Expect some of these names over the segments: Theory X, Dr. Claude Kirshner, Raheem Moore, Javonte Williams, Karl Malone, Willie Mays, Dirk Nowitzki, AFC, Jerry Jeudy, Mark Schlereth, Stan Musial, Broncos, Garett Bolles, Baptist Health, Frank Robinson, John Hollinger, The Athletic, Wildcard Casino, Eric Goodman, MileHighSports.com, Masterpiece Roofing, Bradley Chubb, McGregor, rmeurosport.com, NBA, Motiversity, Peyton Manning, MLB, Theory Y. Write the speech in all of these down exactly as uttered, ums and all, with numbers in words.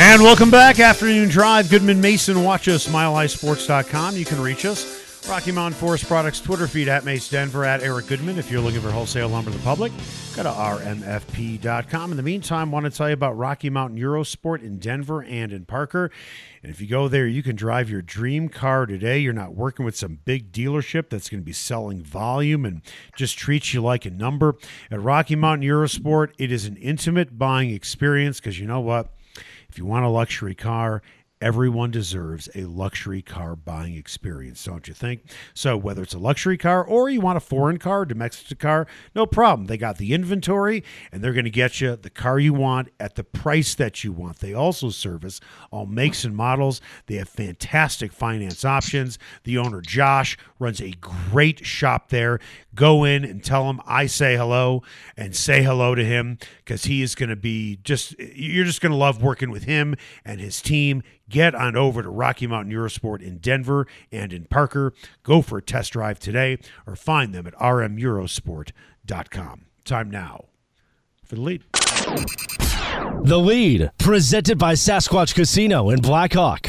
And welcome back. Afternoon Drive. Goodman, Mason. Watch us, Mile High Sports dot com. You can reach us. Rocky Mountain Forest Products Twitter feed at Mace Denver, at Eric Goodman. If you're looking for wholesale lumber to the public, go to R M F P dot com. In the meantime, I want to tell you about Rocky Mountain Eurosport in Denver and in Parker. And if you go there, you can drive your dream car today. You're not working with some big dealership that's going to be selling volume and just treats you like a number. At Rocky Mountain Eurosport, it is an intimate buying experience because you know what? If you want a luxury car, everyone deserves a luxury car buying experience, don't you think? So whether it's a luxury car or you want a foreign car, domestic car, no problem. They got the inventory, and they're going to get you the car you want at the price that you want. They also service all makes and models. They have fantastic finance options. The owner, Josh, runs a great shop there. Go in and tell him I say hello and say hello to him because he is going to be just, you're just going to love working with him and his team. Get on over to Rocky Mountain Eurosport in Denver and in Parker. Go for a test drive today or find them at R M Eurosport dot com. Time now for The Lead. The Lead, presented by Sasquatch Casino in Blackhawk.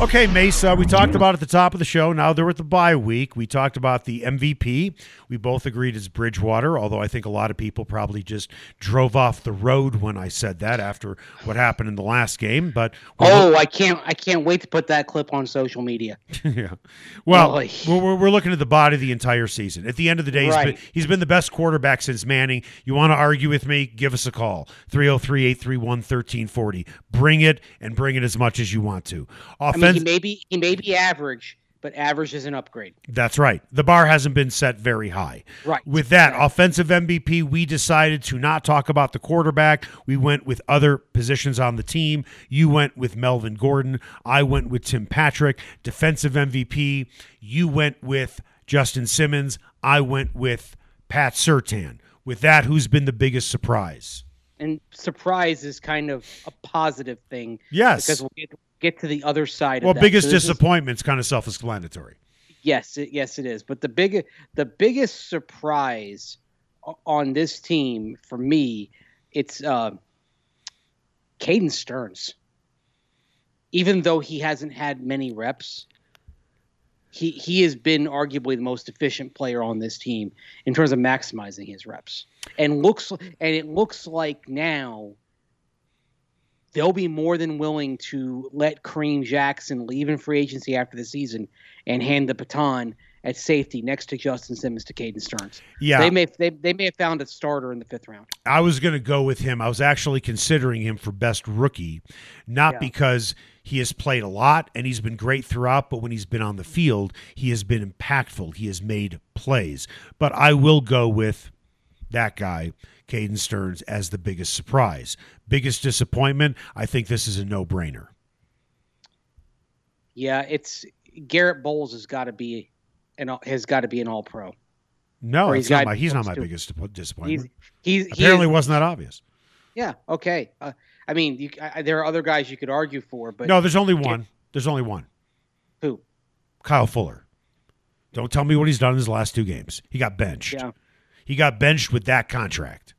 Okay, Mesa, we talked about at the top of the show. Now they're at the bye week. We talked about the M V P. We both agreed it's Bridgewater, although I think a lot of people probably just drove off the road when I said that after what happened in the last game. But oh, look- I can't, I can't wait to put that clip on social media. Yeah, well, oh, we're we're looking at the body the entire season. At the end of the day, right. he's, been, he's been the best quarterback since Manning. You want to argue with me? Give us a call three oh three, eight three one, one three four oh. Bring it and bring it as much as you want to. Off- I mean, He may be, he may be average, but average is an upgrade. That's right. The bar hasn't been set very high. Right. With that, right. Offensive M V P, we decided to not talk about the quarterback. We went with other positions on the team. You went with Melvin Gordon. I went with Tim Patrick. Defensive M V P, you went with Justin Simmons. I went with Pat Surtain. With that, who's been the biggest surprise? And surprise is kind of a positive thing. Yes. Because we'll get get to the other side well, of that. Well, biggest so disappointment's is, kind of self-explanatory. Yes, it, yes it is. But the big the biggest surprise on this team for me, it's uh, Caden Sterns. Even though he hasn't had many reps, he he has been arguably the most efficient player on this team in terms of maximizing his reps. And looks and it looks like now they'll be more than willing to let Kareem Jackson leave in free agency after the season and hand the baton at safety next to Justin Simmons to Caden Sterns. Yeah. They may they, they may have found a starter in the fifth round. I was going to go with him. I was actually considering him for best rookie, not yeah. because he has played a lot and he's been great throughout, but when he's been on the field, he has been impactful. He has made plays. But I will go with that guy, Caden Sterns, as the biggest surprise. Biggest disappointment, I think this is a no-brainer. Yeah, it's Garett Bolles has got to be an has got to be an All-Pro. No, he's not, my, he's not my biggest disappointment. He's, he's, Apparently, he is, wasn't that obvious. Yeah. Okay. Uh, I mean, you, I, there are other guys you could argue for, but no, there's only one. There's only one. Who? Kyle Fuller. Don't tell me what he's done in his last two games. He got benched. Yeah. He got benched with that contract.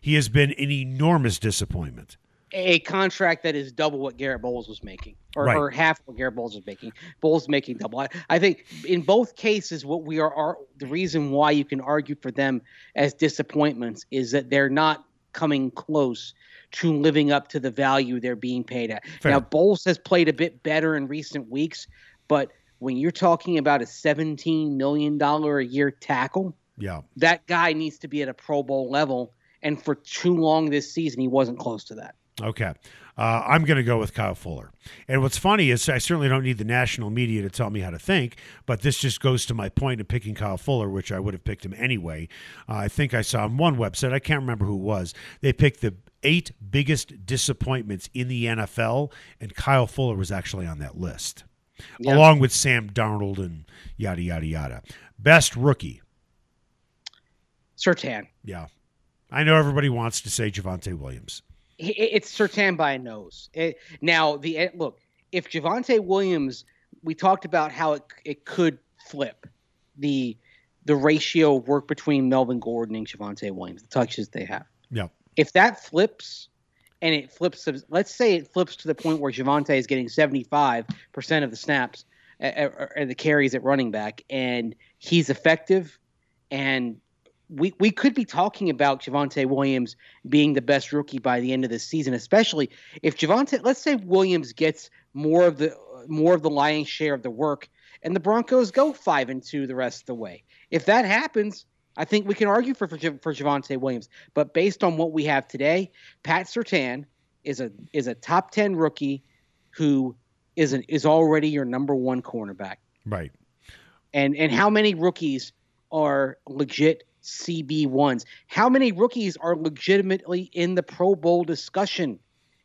He has been an enormous disappointment. A contract that is double what Garett Bolles was making, or, right. or half what Garett Bolles was making. Bolles making double. I, I think in both cases, what we are, are the reason why you can argue for them as disappointments is that they're not coming close to living up to the value they're being paid at. Fair. Now, Bolles has played a bit better in recent weeks, but when you're talking about a seventeen million dollars a year tackle, yeah, that guy needs to be at a Pro Bowl level, and for too long this season, he wasn't close to that. Okay. Uh, I'm going to go with Kyle Fuller. And what's funny is I certainly don't need the national media to tell me how to think, but this just goes to my point of picking Kyle Fuller, which I would have picked him anyway. Uh, I think I saw on one website, I can't remember who it was, they picked the eight biggest disappointments in the N F L, and Kyle Fuller was actually on that list. yeah. along with Sam Darnold and yada, yada, yada. Best rookie. Surtain. Yeah. I know everybody wants to say Javonte Williams. It's Surtain by a nose. It, now, the look, if Javonte Williams, we talked about how it, it could flip the the ratio of work between Melvin Gordon and Javonte Williams, the touches they have. Yeah. If that flips and it flips, let's say it flips to the point where Javonte is getting seventy-five percent of the snaps and the carries at running back and he's effective, and we we could be talking about Javonte Williams being the best rookie by the end of this season, especially if Javonte, let's say Williams gets more of the more of the lion's share of the work and the Broncos go five and two the rest of the way. If that happens, I think we can argue for for, for Javonte Williams. But based on what we have today, Pat Surtain is a is a top ten rookie who is an, is already your number one cornerback. Right. And and how many rookies are legit C B ones? How many rookies are legitimately in the Pro Bowl discussion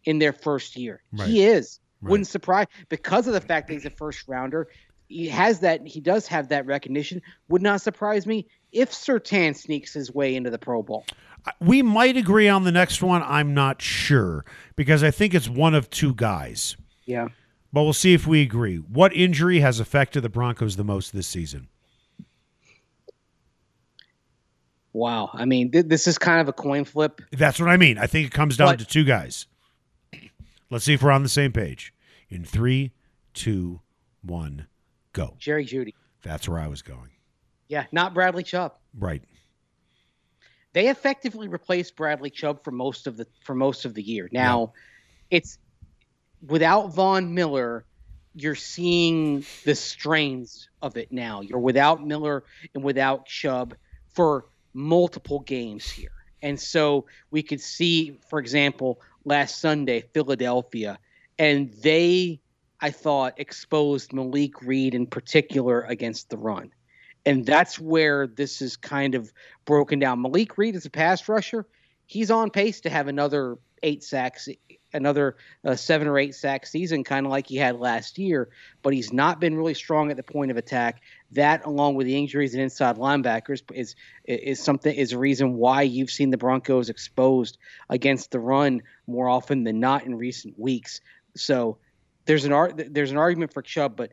in their first year? Right. He is. Right. Wouldn't surprise, because of the fact that he's a first rounder. He has that. He does have that recognition. Would not surprise me if Surtain sneaks his way into the Pro Bowl. We might agree on the next one. I'm not sure, because I think it's one of two guys. Yeah. But we'll see if we agree. What injury has affected the Broncos the most this season? Wow. I mean, th- this is kind of a coin flip. That's what I mean. I think it comes down but, to two guys. Let's see if we're on the same page. In three, two, one, go. Jerry Jeudy. That's where I was going. Yeah, not Bradley Chubb. Right. They effectively replaced Bradley Chubb for most of the for most of the year. Now, yeah. it's without Von Miller, you're seeing the strains of it now. You're without Miller and without Chubb for multiple games here. And so we could see, for example, last Sunday, Philadelphia, and they, I thought, exposed Malik Reed in particular against the run. And that's where this is kind of broken down. Malik Reed is a pass rusher. He's on pace to have another eight sacks, another uh, seven or eight sack season, kind of like he had last year, but he's not been really strong at the point of attack. That, along with the injuries and inside linebackers, is is something is a reason why you've seen the Broncos exposed against the run more often than not in recent weeks. So there's an ar- there's an argument for Chubb, but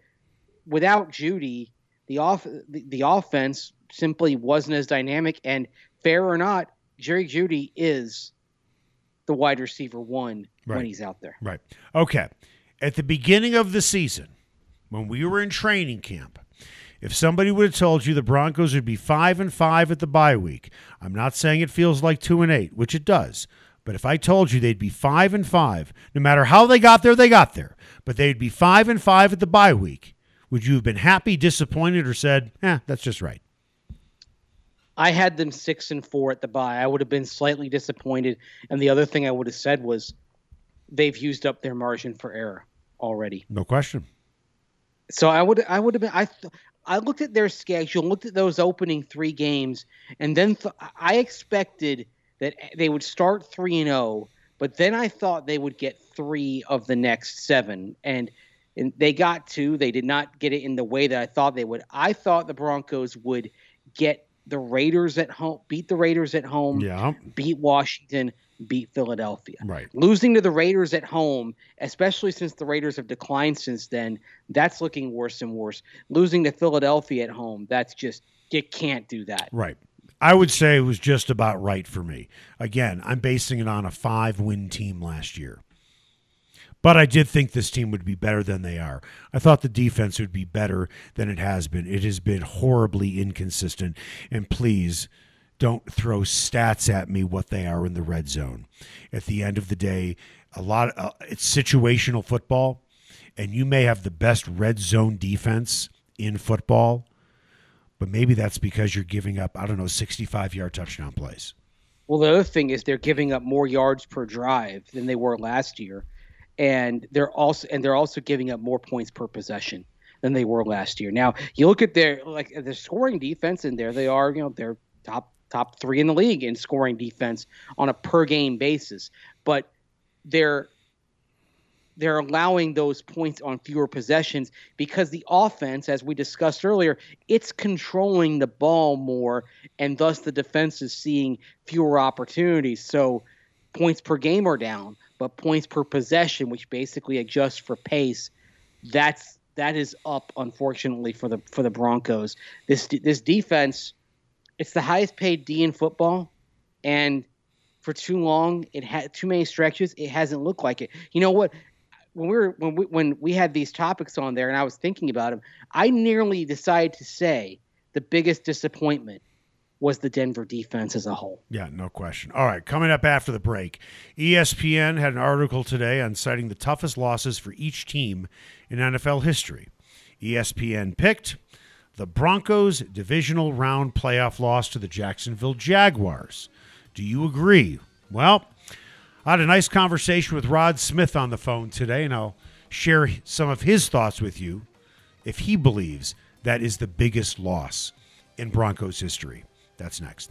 without Jeudy, the off the, the offense simply wasn't as dynamic. And fair or not, Jerry Jeudy is the wide receiver one right. when he's out there. Right. Okay. At the beginning of the season, when we were in training camp, if somebody would have told you the Broncos would be five and five at the bye week, I'm not saying it feels like two and eight, which it does, but if I told you they'd be five and five, no matter how they got there, they got there, but they'd be five and five at the bye week, would you have been happy, disappointed, or said, eh, that's just right? I had them six and four at the bye. I would have been slightly disappointed. And the other thing I would have said was they've used up their margin for error already. No question. So I would, I would have been, I, th- I looked at their schedule, looked at those opening three games, and then th- I expected that they would start three and oh, but then I thought they would get three of the next seven. And, and they got two. They did not get it in the way that I thought they would. I thought the Broncos would get the Raiders at home, beat the Raiders at home, yeah. beat Washington, beat Philadelphia. Right. Losing to the Raiders at home, especially since the Raiders have declined since then, that's looking worse and worse. Losing to Philadelphia at home, that's just, you can't do that. Right. I would say it was just about right for me. Again, I'm basing it on a five-win team last year. But I did think this team would be better than they are. I thought the defense would be better than it has been. It has been horribly inconsistent. And please don't throw stats at me what they are in the red zone. At the end of the day, a lot of, uh, it's situational football, and you may have the best red zone defense in football, but maybe that's because you're giving up, I don't know, sixty-five-yard touchdown plays. Well, the other thing is they're giving up more yards per drive than they were last year. And they're also and they're also giving up more points per possession than they were last year. Now you look at their like their scoring defense, and there they are. You know, they're top top three in the league in scoring defense on a per game basis. But their they're allowing those points on fewer possessions because the offense, as we discussed earlier, it's controlling the ball more, and thus the defense is seeing fewer opportunities. So points per game are down, but points per possession, which basically adjusts for pace, that's that is up, unfortunately, for the for the Broncos. This this defense, it's the highest paid D in football, and for too long, it had too many stretches. It hasn't looked like it. You know what? When we were when we when we had these topics on there, and I was thinking about them, I nearly decided to say the biggest disappointment was the Denver defense as a whole. Yeah, no question. All right, coming up after the break, E S P N had an article today on citing the toughest losses for each team in N F L history. E S P N picked the Broncos' divisional round playoff loss to the Jacksonville Jaguars. Do you agree? Well, I had a nice conversation with Rod Smith on the phone today, and I'll share some of his thoughts with you if he believes that is the biggest loss in Broncos history. That's next.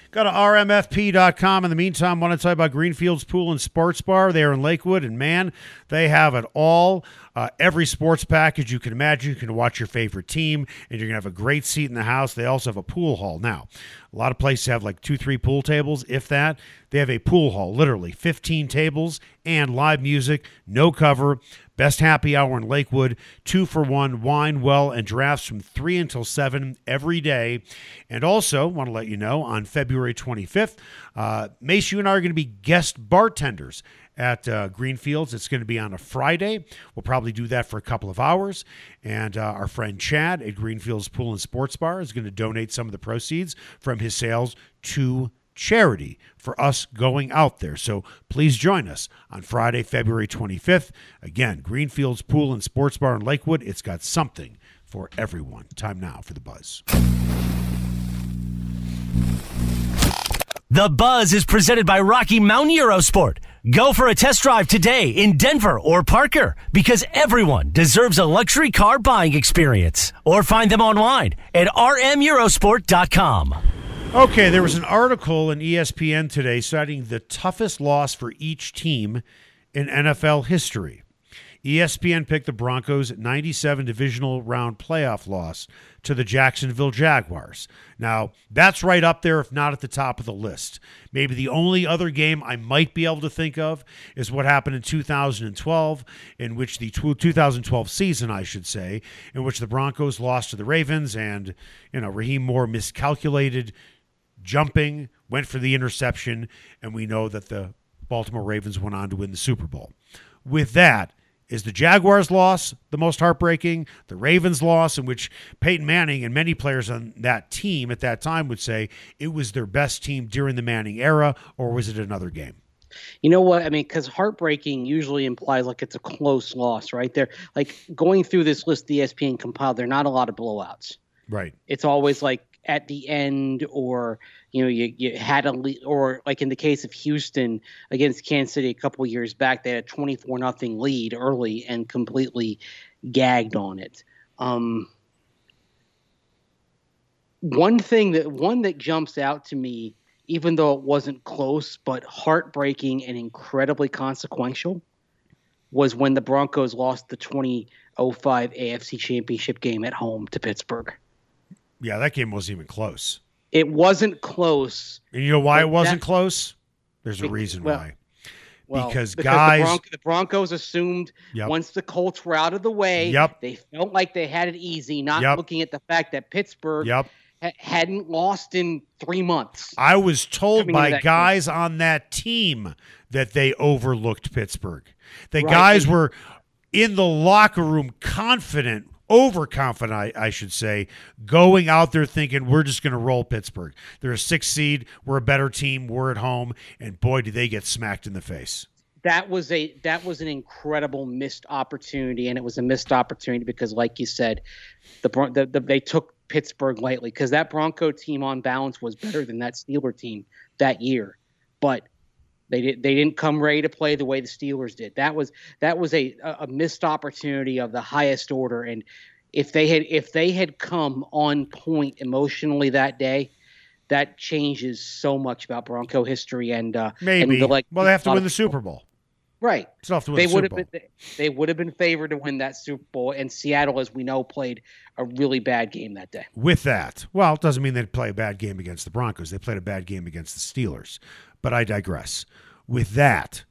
Go to R M F P dot com. In the meantime, I want to tell you about Greenfields Pool and Sports Bar. They are in Lakewood, and man, they have it all. Uh, every sports package you can imagine. You can watch your favorite team, and you're going to have a great seat in the house. They also have a pool hall. Now, a lot of places have like two, three pool tables, if that. They have a pool hall, literally fifteen tables and live music, no cover. Best happy hour in Lakewood, two for one, wine, well, and drafts from three until seven every day. And also, want to let you know, on February twenty-fifth, uh, Mace, you and I are going to be guest bartenders at uh, Greenfields. It's going to be on a Friday. We'll probably do that for a couple of hours. And uh, our friend Chad at Greenfields Pool and Sports Bar is going to donate some of the proceeds from his sales to charity for us going out there. So please join us on Friday, February twenty-fifth. Again, Greenfields Pool and Sports Bar in Lakewood. It's got something for everyone. Time now for The Buzz. The Buzz is presented by Rocky Mountain Eurosport. Go for a test drive today in Denver or Parker, because everyone deserves a luxury car buying experience. Or find them online at R M Eurosport dot com. Okay, there was an article in E S P N today citing the toughest loss for each team in N F L history. E S P N picked the Broncos' ninety-seven divisional round playoff loss to the Jacksonville Jaguars. Now, that's right up there, if not at the top of the list. Maybe the only other game I might be able to think of is what happened in two thousand twelve, in which the two thousand twelve season, I should say, in which the Broncos lost to the Ravens, and, you know, Raheem Moore miscalculated jumping, went for the interception, and we know that the Baltimore Ravens went on to win the Super Bowl. With that, is the Jaguars' loss the most heartbreaking? The Ravens' loss, in which Peyton Manning and many players on that team at that time would say it was their best team during the Manning era, or was it another game? You know what? I mean, because heartbreaking usually implies like it's a close loss, right? They're like going through this list the E S P N compiled, there are not a lot of blowouts. Right. It's always like at the end, or you know, you, you had a lead, or like in the case of Houston against Kansas City a couple years back, they had a twenty-four nothing lead early and completely gagged on it. Um, one thing that one that jumps out to me, even though it wasn't close, but heartbreaking and incredibly consequential, was when the Broncos lost the twenty oh five A F C Championship game at home to Pittsburgh. Yeah, that game wasn't even close. It wasn't close. And you know why it wasn't that, close? There's a because, reason well, why. Well, because, because guys... The, Bronco, the Broncos assumed yep. once the Colts were out of the way, yep. they felt like they had it easy, not yep. looking at the fact that Pittsburgh yep. hadn't lost in three months. I was told by guys game. on that team that they overlooked Pittsburgh. The right. guys were in the locker room confident, overconfident, I, I should say, going out there thinking we're just going to roll Pittsburgh. They're a sixth seed. We're a better team. We're at home. And boy, did they get smacked in the face. That was a that was an incredible missed opportunity, and it was a missed opportunity because, like you said, the, the, the they took Pittsburgh lightly because that Bronco team on balance was better than that Steeler team that year, but they did they didn't come ready to play the way the Steelers did. That was that was a a missed opportunity of the highest order, and if they had if they had come on point emotionally that day. That changes so much about Bronco history and uh, maybe and the, like, well they have to win the Super Bowl, right? Still have to win they the would Super Bowl. Been, they would have been favored to win that Super Bowl, and Seattle, as we know, played a really bad game that day. With that, well, it doesn't mean they'd play a bad game against the Broncos. They played a bad game against the Steelers, but I digress. With that,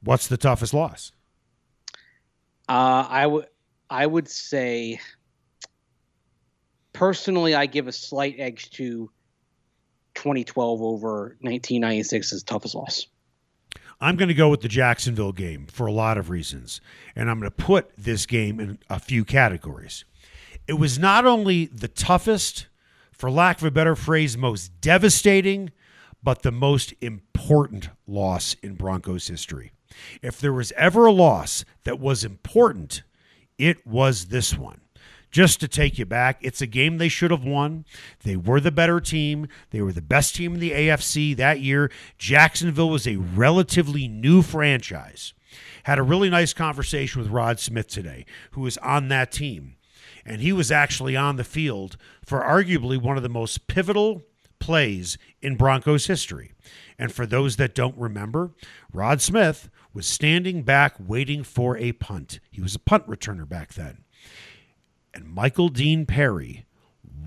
what's the toughest loss? Uh, I would I would say personally, I give a slight edge to twenty twelve over nineteen ninety-six is toughest loss. I'm going to go with the Jacksonville game for a lot of reasons, and I'm going to put this game in a few categories. It was not only the toughest, for lack of a better phrase, most devastating, but the most important loss in Broncos history. If there was ever a loss that was important, it was this one. Just to take you back, it's a game they should have won. They were the better team. They were the best team in the A F C that year. Jacksonville was a relatively new franchise. Had a really nice conversation with Rod Smith today, who was on that team. And he was actually on the field for arguably one of the most pivotal plays in Broncos history. And for those that don't remember, Rod Smith was standing back waiting for a punt. He was a punt returner back then. And Michael Dean Perry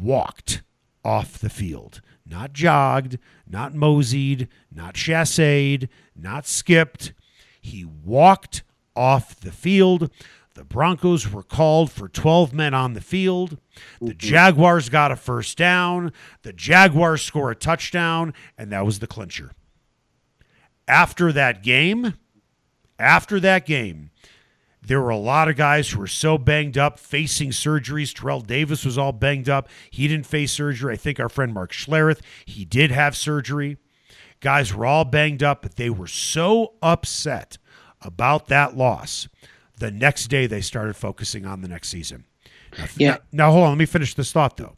walked off the field, not jogged, not moseyed, not chassayed, not skipped. He walked off the field. The Broncos were called for twelve men on the field. The Jaguars got a first down. The Jaguars score a touchdown, and that was the clincher. After that game, after that game, there were a lot of guys who were so banged up, facing surgeries. Terrell Davis was all banged up. He didn't face surgery. I think our friend Mark Schlereth, he did have surgery. Guys were all banged up, but they were so upset about that loss. The next day, they started focusing on the next season. Now, yeah. now, now hold on. Let me finish this thought, though.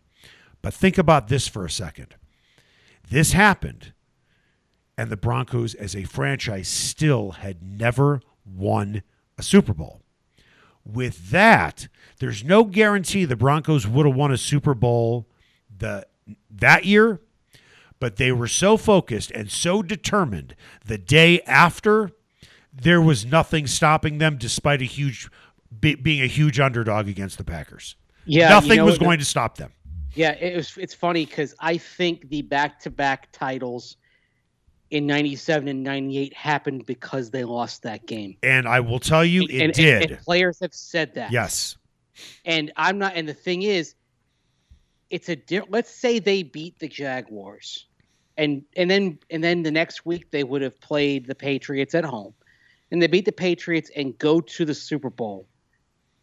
But think about this for a second. This happened, and the Broncos, as a franchise, still had never won a Super Bowl. With that, there's no guarantee the Broncos would have won a Super Bowl the that year, but they were so focused and so determined the day after, there was nothing stopping them despite a huge be, being a huge underdog against the Packers. Yeah, nothing you know, was going the, to stop them. Yeah, it was, it's funny because I think the back-to-back titles in ninety-seven and ninety-eight happened because they lost that game. And I will tell you, it and, did. And, and players have said that. Yes. And I'm not. And the thing is, it's a di- let's say they beat the Jaguars, and and then and then the next week they would have played the Patriots at home, and they beat the Patriots and go to the Super Bowl.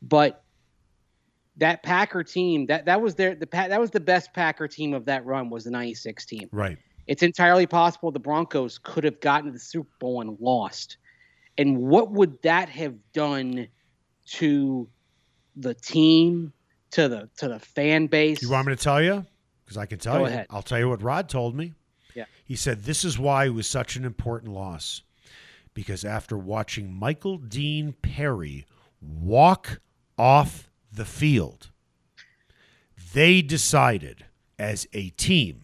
But that Packer team that that was their the that was the best Packer team of that run was the ninety-six team. Right. It's entirely possible the Broncos could have gotten to the Super Bowl and lost. And what would that have done to the team, to the to the fan base? You want me to tell you? Because I can tell Go you. Ahead. I'll tell you what Rod told me. Yeah. He said this is why it was such an important loss. Because after watching Michael Dean Perry walk off the field, they decided as a team,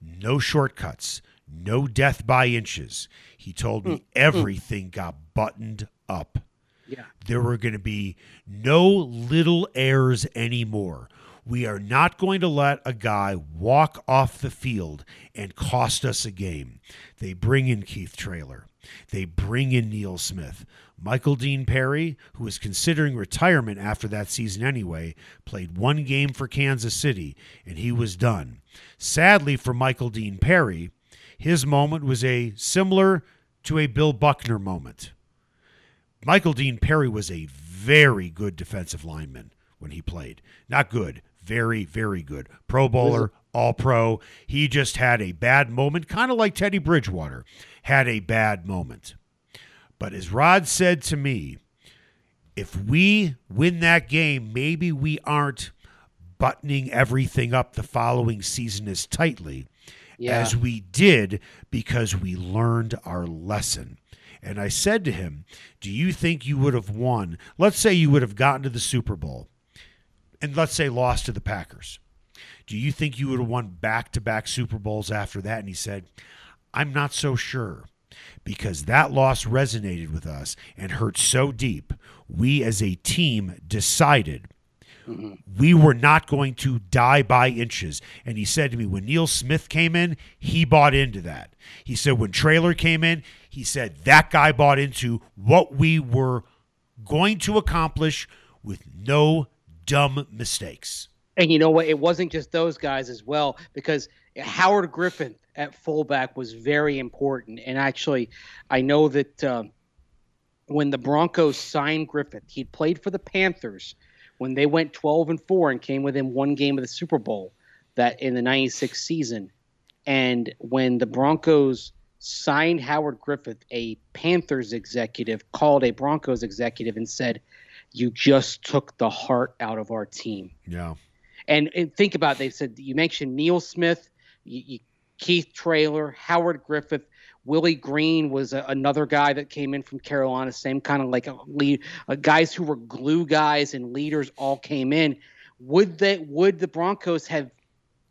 no shortcuts, no death by inches. He told me mm, everything mm. got buttoned up. Yeah. There were going to be no little errors anymore. We are not going to let a guy walk off the field and cost us a game. They bring in Keith Traylor. They bring in Neil Smith. Michael Dean Perry, who was considering retirement after that season anyway, played one game for Kansas City, and he was done. Sadly for Michael Dean Perry, his moment was a similar to a Bill Buckner moment. Michael Dean Perry was a very good defensive lineman when he played. Not good, very, very good. Pro Bowler, All Pro. He just had a bad moment, kind of like Teddy Bridgewater had a bad moment. But as Rod said to me, if we win that game, maybe we aren't buttoning everything up the following season as tightly yeah. as we did, because we learned our lesson. And I said to him, do you think you would have won? Let's say you would have gotten to the Super Bowl and let's say lost to the Packers. Do you think you would have won back-to-back Super Bowls after that? And he said, I'm not so sure, because that loss resonated with us and hurt so deep. We as a team decided we were not going to die by inches. And he said to me, when Neil Smith came in, he bought into that. He said, when Traylor came in, he said, that guy bought into what we were going to accomplish with no dumb mistakes. And you know what? It wasn't just those guys as well, because Howard Griffith at fullback was very important. And actually, I know that um, when the Broncos signed Griffith, he played for the Panthers when they went twelve and four and came within one game of the Super Bowl that in the ninety-six season. And when the Broncos signed Howard Griffith, a Panthers executive called a Broncos executive and said, you just took the heart out of our team. Yeah. And, and think about it. They said, you mentioned Neil Smith, you, you, Keith Traylor, Howard Griffith. Willie Green was a, another guy that came in from Carolina, same kind of like a lead, uh, guys who were glue guys and leaders all came in. Would they? Would the Broncos have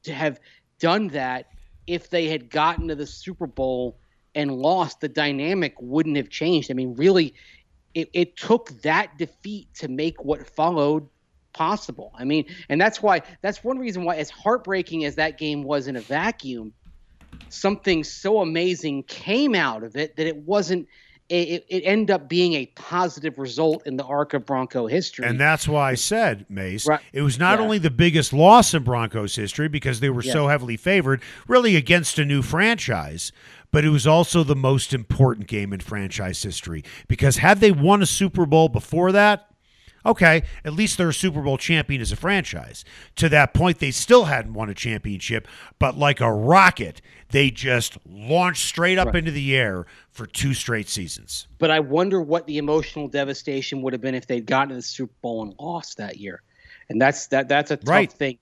have done that if they had gotten to the Super Bowl and lost? The dynamic wouldn't have changed. I mean, really, it, it took that defeat to make what followed possible. I mean, and that's why that's one reason why, as heartbreaking as that game was in a vacuum, something so amazing came out of it that it wasn't it, it ended up being a positive result in the arc of Bronco history. And that's why I said, Mace, right. It was not yeah. only the biggest loss in Broncos history because they were yeah. so heavily favored, really against a new franchise, but it was also the most important game in franchise history, because had they won a Super Bowl before that, okay, at least they're a Super Bowl champion as a franchise. To that point, they still hadn't won a championship, but like a rocket, they just launched straight up right. into the air for two straight seasons. But I wonder what the emotional devastation would have been if they'd gotten to the Super Bowl and lost that year. And that's that that's a tough right. thing,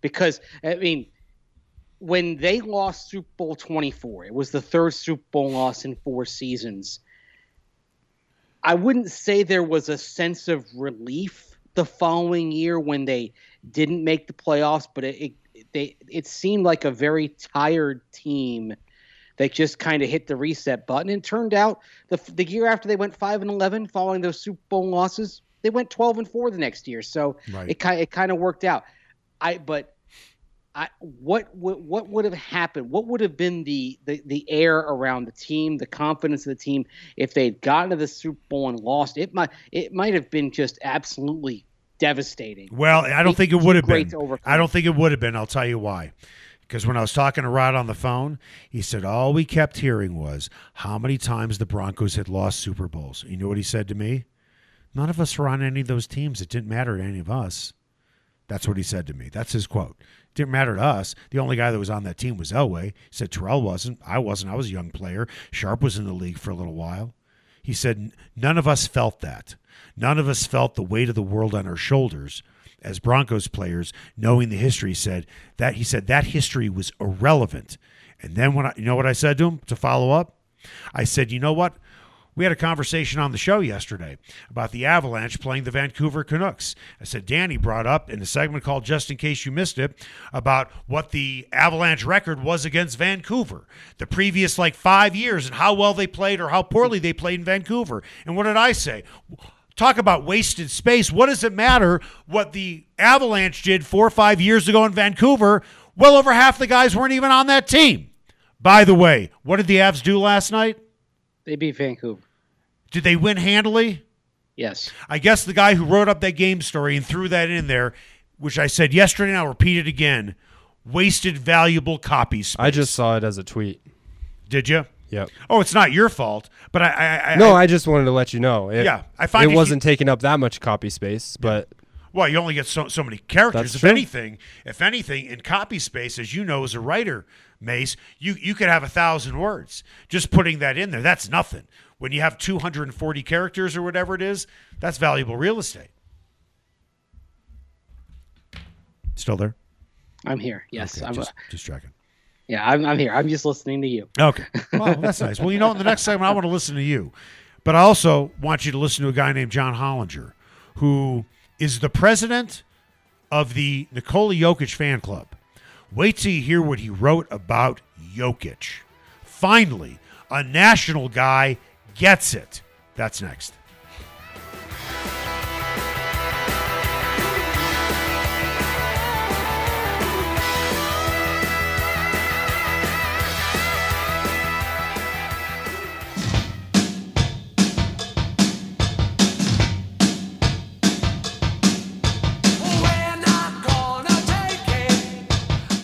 because, I mean, when they lost Super Bowl twenty-four, it was the third Super Bowl loss in four seasons. I wouldn't say there was a sense of relief the following year when they didn't make the playoffs, but it it, they, it seemed like a very tired team that just kind of hit the reset button. And it turned out the the year after they went five and eleven following those Super Bowl losses, they went twelve and four the next year. So right. it kind it kind of worked out. I but I what what what would have happened? What would have been the, the the air around the team, the confidence of the team, if they'd gotten to the Super Bowl and lost? It might it might have been just absolutely devastating. Well, I don't think it would have been. I don't think it would have been. I'll tell you why. Because when I was talking to Rod on the phone, he said all we kept hearing was how many times the Broncos had lost Super Bowls. You know what he said to me? None of us were on any of those teams. It didn't matter to any of us. That's what he said to me. That's his quote. Didn't matter to us. The only guy that was on that team was Elway. He said Terrell wasn't. I wasn't. I was a young player. Sharp was in the league for a little while. He said none of us felt that. None of us felt the weight of the world on our shoulders as Broncos players, knowing the history. Said that he said that history was irrelevant. And then when I, you know what I said to him to follow up? I said, you know what? We had a conversation on the show yesterday about the Avalanche playing the Vancouver Canucks. I said, Danny brought up in a segment called Just In Case You Missed It about what the Avalanche record was against Vancouver the previous like five years and how well they played or how poorly they played in Vancouver. And what did I say? Talk about wasted space. What does it matter what the Avalanche did four or five years ago in Vancouver? Well over half the guys weren't even on that team. By the way, what did the Avs do last night? They beat Vancouver. Did they win handily? Yes. I guess the guy who wrote up that game story and threw that in there, which I said yesterday and I'll repeat it again, wasted valuable copy space. I just saw it as a tweet. Did you? Yeah. Oh, it's not your fault, but I... I, I no, I, I just wanted to let you know. It, yeah. I find It wasn't you, taking up that much copy space, but... Well, you only get so so many characters. If true. anything, if anything, in copy space, as you know, as a writer, Mace, you, you could have a thousand words. Just putting that in there, that's nothing. When you have two hundred forty characters or whatever it is, that's valuable real estate. Still there? I'm here. Yes. Okay, I'm just, uh, just tracking. Yeah, I'm, I'm here. I'm just listening to you. Okay. Well, that's nice. Well, you know, in the next segment, I want to listen to you. But I also want you to listen to a guy named John Hollinger, who is the president of the Nikola Jokic fan club. Wait till you hear what he wrote about Jokic. Finally, a national guy gets it. That's next.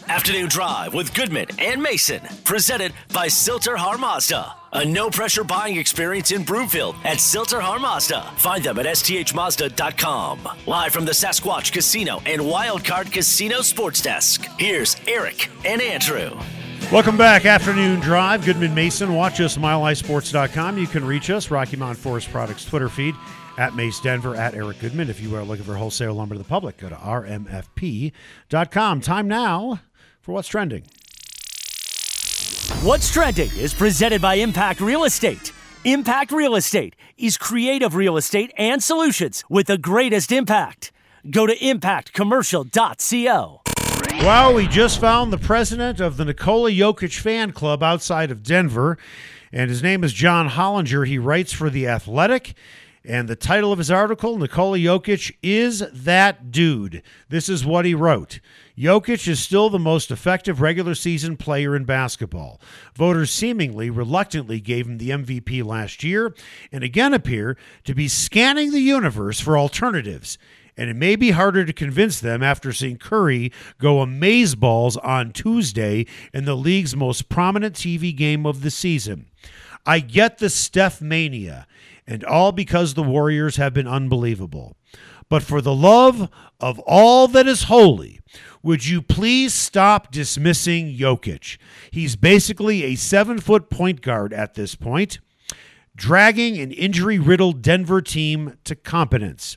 Afternoon Drive with Goodman and Mason, presented by Silter Harb Mazda. A no-pressure buying experience in Broomfield at Silter Harb Mazda. Find them at S T H Mazda dot com. Live from the Sasquatch Casino and Wildcard Casino Sports Desk, here's Eric and Andrew. Welcome back, Afternoon Drive. Goodman, Mason. Watch us, Mile High Sports dot com. You can reach us, Rocky Mountain Forest Products Twitter feed, at Mace Denver, at Eric Goodman. If you are looking for wholesale lumber to the public, go to R M F P dot com. Time now for What's Trending. What's Trending is presented by Impact Real Estate. Impact Real Estate is creative real estate and solutions with the greatest impact. Go to impact commercial dot co. Well, we just found the president of the Nikola Jokic fan club outside of Denver, and his name is John Hollinger. He writes for The Athletic. And the title of his article, Nikola Jokic is that dude. This is what he wrote. Jokic is still the most effective regular season player in basketball. Voters seemingly reluctantly gave him the M V P last year and again appear to be scanning the universe for alternatives. And it may be harder to convince them after seeing Curry go amazeballs on Tuesday in the league's most prominent T V game of the season. I get the Steph mania, and all because the Warriors have been unbelievable. But for the love of all that is holy, would you please stop dismissing Jokic? He's basically a seven-foot point guard at this point, dragging an injury-riddled Denver team to competence.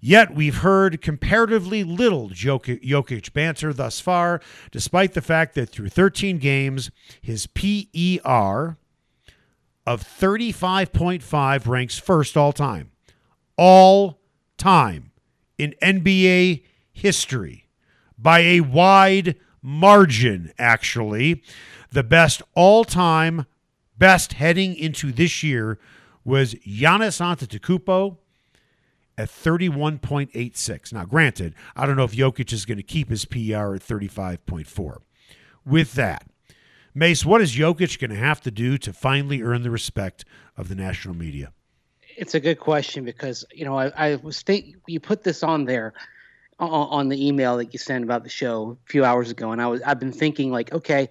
Yet we've heard comparatively little Jokic banter thus far, despite the fact that through thirteen games, his P E R of thirty-five point five ranks first all time. All time in N B A history. By a wide margin, actually. The best all time, best heading into this year was Giannis Antetokounmpo at thirty-one point eight six. Now, granted, I don't know if Jokic is going to keep his P R at thirty-five point four. With that, Mace, what is Jokic going to have to do to finally earn the respect of the national media? It's a good question because, you know, I, I was think you put this on there on, on the email that you sent about the show a few hours ago. And I was, I've been thinking like, okay,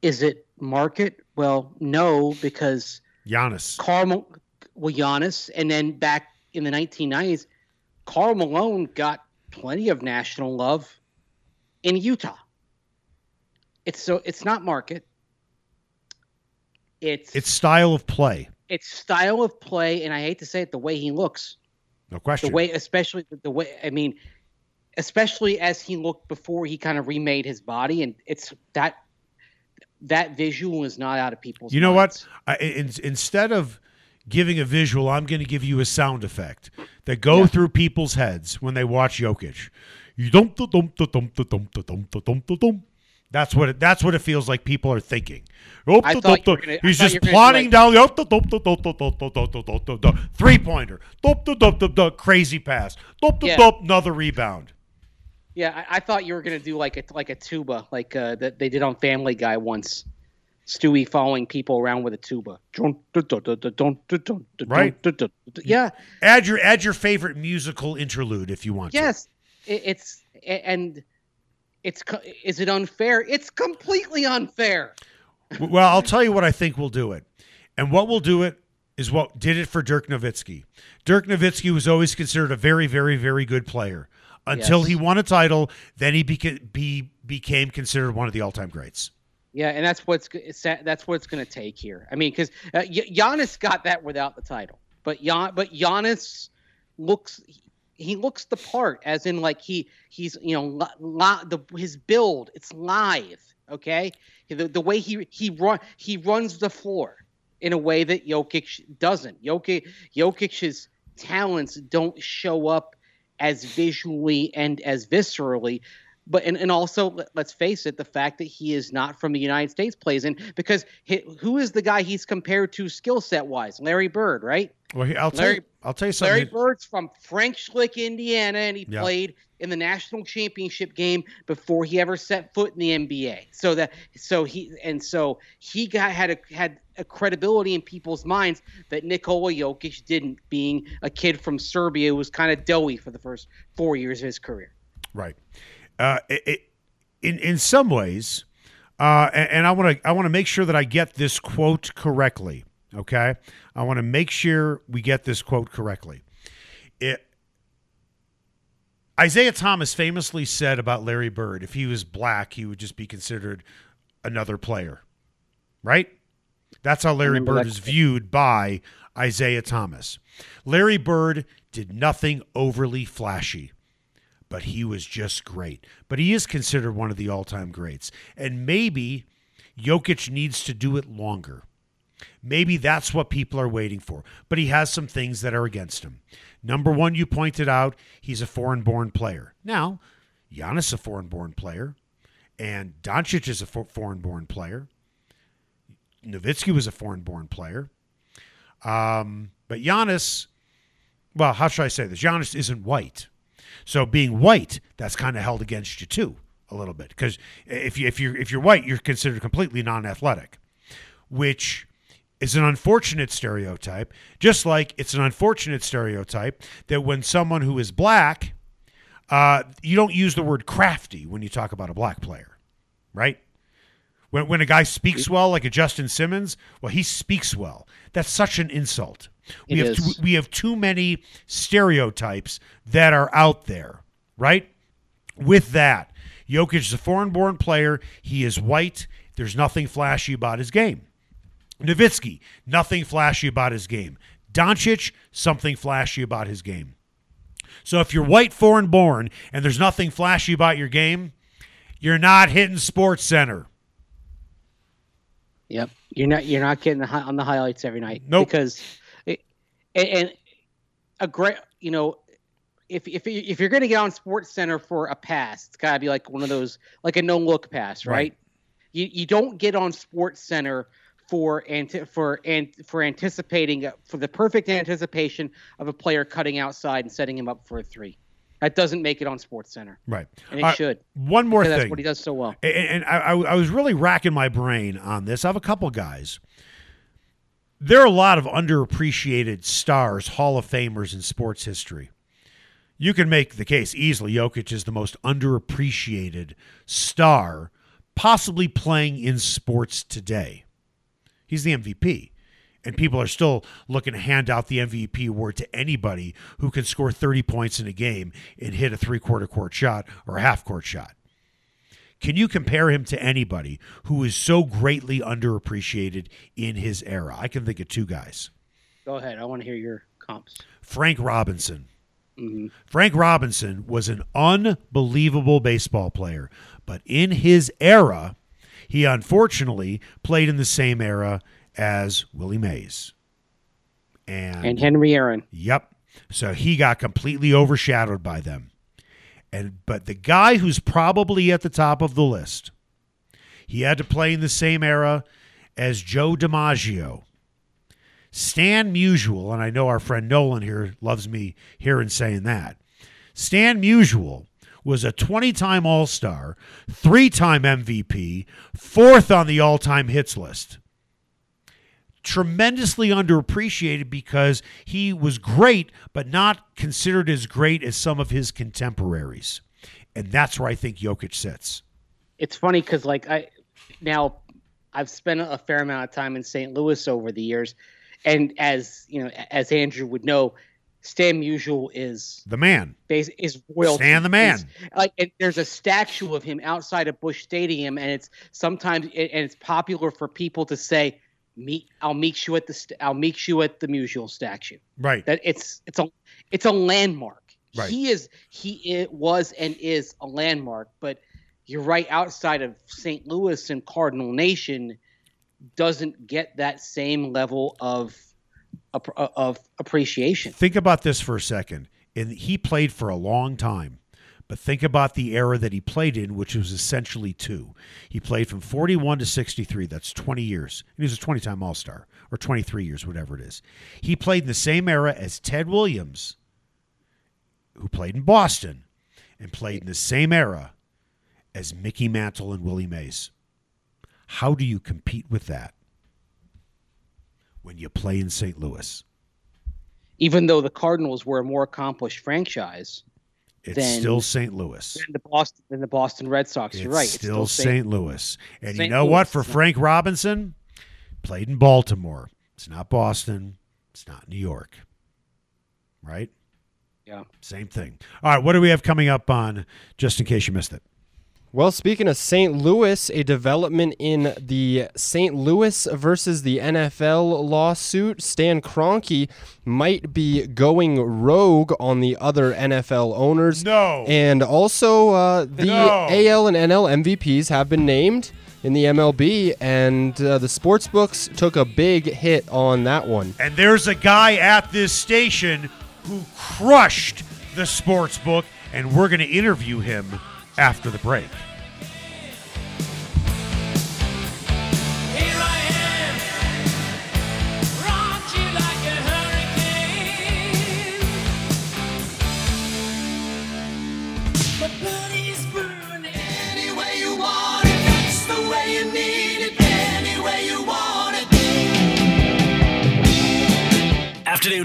is it market? Well, no, because Giannis, Karl, well, Giannis. And then back in the nineteen nineties, Karl Malone got plenty of national love in Utah. It's so it's not market. It's it's style of play. It's style of play, and I hate to say it, the way he looks. No question. The way, especially the way I mean, especially as he looked before he kind of remade his body, and it's that that visual is not out of people's. You know minds. What? I, in, instead of giving a visual, I'm going to give you a sound effect that go yeah. through people's heads when they watch Jokic. You dum dum dum dum dum dum dum dum. That's what it, that's what it feels like people are thinking. Oh, I thought you were gonna, he's I thought just plotting down the three-pointer. Crazy pass. Yeah. Another rebound. Yeah, I, I thought you were going to do like a, like a tuba, like uh, that they did on Family Guy once. Stewie following people around with a tuba. Right? Yeah. Add your add your favorite musical interlude if you want. Yes, to. it's and it's is it unfair? It's completely unfair. Well, I'll tell you what I think will do it, and what will do it is what did it for Dirk Nowitzki. Dirk Nowitzki was always considered a very, very, very good player. Until yes. he won a title, then he beca- be, became considered one of the all-time greats. Yeah, and that's what's that's what it's going to take here. I mean, because uh, Giannis got that without the title, but Gian, but Giannis looks he looks the part, as in like he he's you know li, li, the, his build it's live, okay? The, the way he he run he runs the floor in a way that Jokic doesn't. Jokic Jokic's talents don't show up as visually and as viscerally, but and, and also let's face it, the fact that he is not from the United States plays in, because he, who is the guy he's compared to skill set wise? Larry Bird, right? Well, he, I'll Larry, tell you, I'll tell you something. Larry Bird's from French Lick, Indiana, and he yeah. played in the national championship game before he ever set foot in the N B A. So that so he and so he got had a had a credibility in people's minds that Nikola Jokic didn't, being a kid from Serbia who was kind of doughy for the first four years of his career. Right. Uh, it, it, in in some ways, uh, and, and I want to I want to make sure that I get this quote correctly. Okay, I want to make sure we get this quote correctly. It, Isaiah Thomas famously said about Larry Bird, if he was black, he would just be considered another player, right? That's how Larry Bird is viewed by Isaiah Thomas. Larry Bird did nothing overly flashy, but he was just great. But he is considered one of the all-time greats. And maybe Jokic needs to do it longer. Maybe that's what people are waiting for, but he has some things that are against him. Number one, you pointed out, he's a foreign-born player. Now, Giannis is a foreign-born player, and Doncic is a for- foreign-born player. Nowitzki was a foreign-born player. Um, but Giannis, well, how should I say this? Giannis isn't white. So being white, that's kind of held against you too a little bit, because if, you, if, you're, if you're white, you're considered completely non-athletic, which is an unfortunate stereotype, just like it's an unfortunate stereotype that when someone who is black, uh, you don't use the word crafty when you talk about a black player, right? When when a guy speaks well, like a Justin Simmons, well, he speaks well. That's such an insult. It we have too, we have too many stereotypes that are out there, right? With that, Jokic is a foreign-born player. He is white. There's nothing flashy about his game. Nowitzki, nothing flashy about his game. Doncic, something flashy about his game. So if you're white, foreign-born, and there's nothing flashy about your game, you're not hitting Sports Center. Yep, you're not. You're not getting on the highlights every night. Nope. Because, it, and a great, you know, if if if you're going to get on Sports Center for a pass, it's got to be like one of those, like a no look pass, right? right? You you don't get on Sports Center for anti- for and for anticipating for the perfect anticipation of a player cutting outside and setting him up for a three. That doesn't make it on SportsCenter, right? And it uh, should. One more thing. That's what he does so well. And, and I, I, I was really racking my brain on this. I have a couple guys. There are a lot of underappreciated stars, Hall of Famers in sports history. You can make the case easily. Jokic is the most underappreciated star possibly playing in sports today. He's the M V P, and people are still looking to hand out the M V P award to anybody who can score thirty points in a game and hit a three-quarter court shot or a half-court shot. Can you compare him to anybody who is so greatly underappreciated in his era? I can think of two guys. Go ahead. I want to hear your comps. Frank Robinson. Mm-hmm. Frank Robinson was an unbelievable baseball player, but in his era, he unfortunately played in the same era as Willie Mays. And, and Henry Aaron. Yep. So he got completely overshadowed by them. And but the guy who's probably at the top of the list, he had to play in the same era as Joe DiMaggio. Stan Musial, and I know our friend Nolan here loves me hearing saying that. Stan Musial was a twenty-time All-Star, three-time M V P, fourth on the all-time hits list. Tremendously underappreciated because he was great, but not considered as great as some of his contemporaries. And that's where I think Jokic sits. It's funny because, like, I now I've spent a fair amount of time in Saint Louis over the years. And as you know, as Andrew would know, Stan Musial is the man. Is, is royalty. Stan the man. Is, like it, there's a statue of him outside of Busch Stadium, and it's sometimes it, and it's popular for people to say, "Meet, I'll meet you at the I'll meet you at the Musial statue." Right. That it's it's a it's a landmark. Right. He is he it was and is a landmark. But you're right, outside of Saint Louis and Cardinal Nation, doesn't get that same level of of appreciation. Think about this for a second. And he played for a long time, but think about the era that he played in, which was essentially two. He played from forty-one to sixty-three. That's twenty years. He was a twenty-time All-Star, or twenty-three years, whatever it is. He played in the same era as Ted Williams, who played in Boston, and played in the same era as Mickey Mantle and Willie Mays. How do you compete with that when you play in Saint Louis? Even though the Cardinals were a more accomplished franchise, it's than, still Saint Louis. Than the Boston, than the Boston Red Sox. It's You're right. It's still, still Saint Louis. And Saint you know Louis, what? For Frank Robinson, played in Baltimore. It's not Boston. It's not New York. Right? Yeah. Same thing. All right. What do we have coming up on, just in case you missed it? Well, speaking of Saint Louis, a development in the Saint Louis versus the N F L lawsuit. Stan Kroenke might be going rogue on the other N F L owners. No. And also uh, the no. A L and N L M V Ps have been named in the M L B, and uh, the sportsbooks took a big hit on that one. And there's a guy at this station who crushed the sportsbook, and we're going to interview him after the break. Afternoon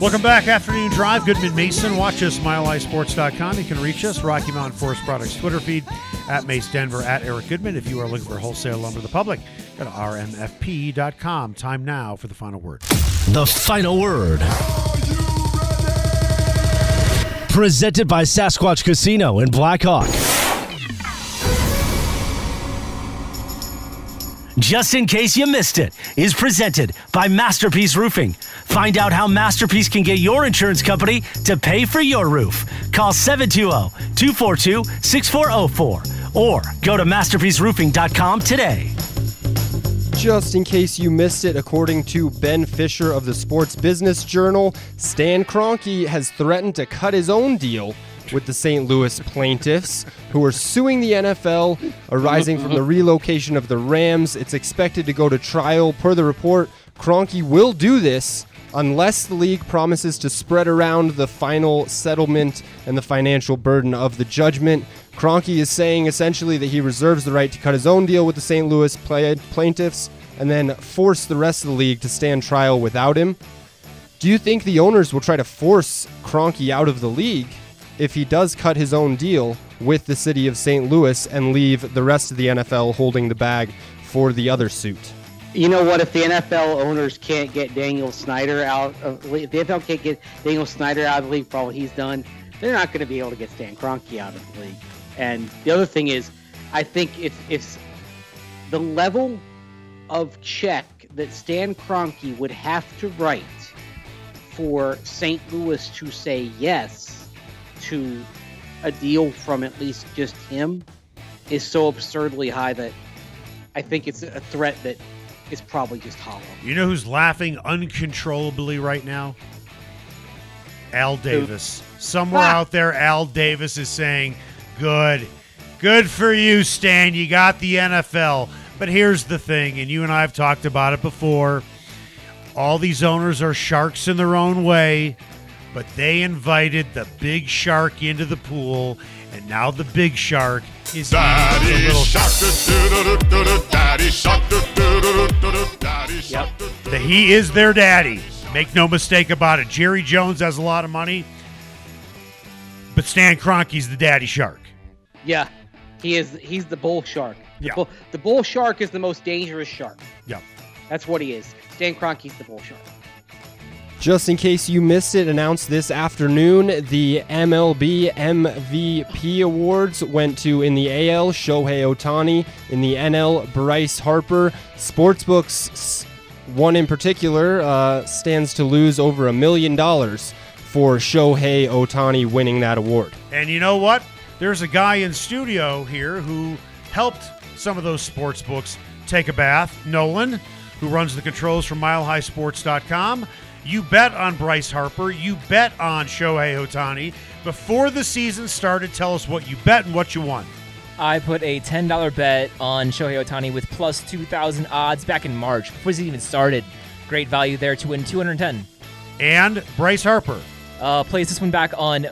Welcome back, Afternoon Drive. Goodman, Mason. Watch us, Mile High Sports dot com. You can reach us, Rocky Mountain Forest Products Twitter feed, at Mace Denver, at Eric Goodman. If you are looking for wholesale lumber to the public, go to R M F P dot com. Time now for the final word. The final word. Are you ready? Presented by Sasquatch Casino in Blackhawk. Just in case you missed it, is presented by Masterpiece Roofing. Find out how Masterpiece can get your insurance company to pay for your roof. Call seven two zero, two four two, six four zero four or go to masterpiece roofing dot com today. Just in case you missed it, according to Ben Fisher of the Sports Business Journal, Stan Kroenke has threatened to cut his own deal with the Saint Louis plaintiffs, who are suing the N F L arising from the relocation of the Rams. It's expected to go to trial. Per the report, Kroenke will do this unless the league promises to spread around the final settlement and the financial burden of the judgment. Kroenke is saying essentially that he reserves the right to cut his own deal with the Saint Louis play- plaintiffs and then force the rest of the league to stand trial without him. Do you think the owners will try to force Kroenke out of the league if he does cut his own deal with the city of Saint Louis and leave the rest of the N F L holding the bag for the other suit? You know what? If the N F L owners can't get Daniel Snyder out of the league, if the N F L can't get Daniel Snyder out of the league for all he's done, they're not going to be able to get Stan Kroenke out of the league. And the other thing is, I think if, if the level of check that Stan Kroenke would have to write for Saint Louis to say yes to a deal from at least just him is so absurdly high that I think it's a threat that is probably just hollow. You know who's laughing uncontrollably right now? Al Davis. Somewhere ah. out there, Al Davis is saying, good. Good for you, Stan. You got the N F L. But here's the thing, and you and I have talked about it before. All these owners are sharks in their own way, but they invited the big shark into the pool, and now the big shark is Daddy eating the little shark. Shark. Yep. The, he is their daddy. Make no mistake about it. Jerry Jones has a lot of money, but Stan Kroenke's the daddy shark. Yeah, he is. He's the bull shark. The, yeah. bull, the bull shark is the most dangerous shark. Yeah. That's what he is. Stan Kroenke's the bull shark. Just in case you missed it, announced this afternoon, the M L B M V P awards went to, in the A L, Shohei Ohtani, in the N L, Bryce Harper. Sportsbooks, one in particular, uh, stands to lose over a million dollars for Shohei Ohtani winning that award. And you know what? There's a guy in studio here who helped some of those sports books take a bath. Nolan, who runs the controls from Mile High Sports dot com. You bet on Bryce Harper. You bet on Shohei Ohtani. Before the season started, tell us what you bet and what you won. I put a ten dollars bet on Shohei Ohtani with plus two thousand odds back in March, before it even started. Great value there to win two hundred ten. And Bryce Harper. Uh, plays this one back on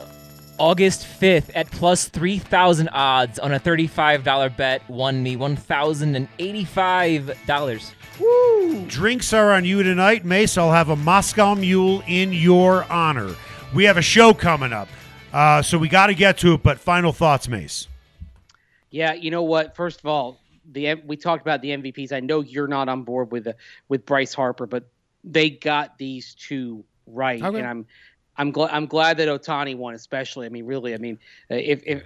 August fifth at plus three thousand odds on a thirty-five dollars bet. Won me one thousand eighty-five dollars. Woo. Drinks are on you tonight, Mace. I'll have a Moscow Mule in your honor. We have a show coming up, uh, so we got to get to it, but final thoughts, Mace. Yeah, you know what? First of all, the we talked about the M V Ps. I know you're not on board with uh, with Bryce Harper, but they got these two right, okay. and I'm I'm glad I'm glad that Ohtani won, especially. I mean, really, I mean, if if.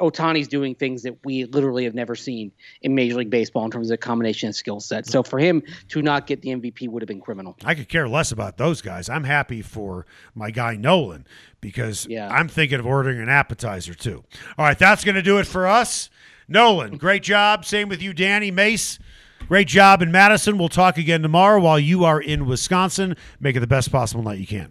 Ohtani's doing things that we literally have never seen in Major League Baseball in terms of combination of skill sets. So for him to not get the M V P would have been criminal. I could care less about those guys. I'm happy for my guy Nolan because yeah. I'm thinking of ordering an appetizer too. All right, that's going to do it for us. Nolan, great job. Same with you, Danny. Mace, great job in Madison. We'll talk again tomorrow while you are in Wisconsin. Make it the best possible night you can.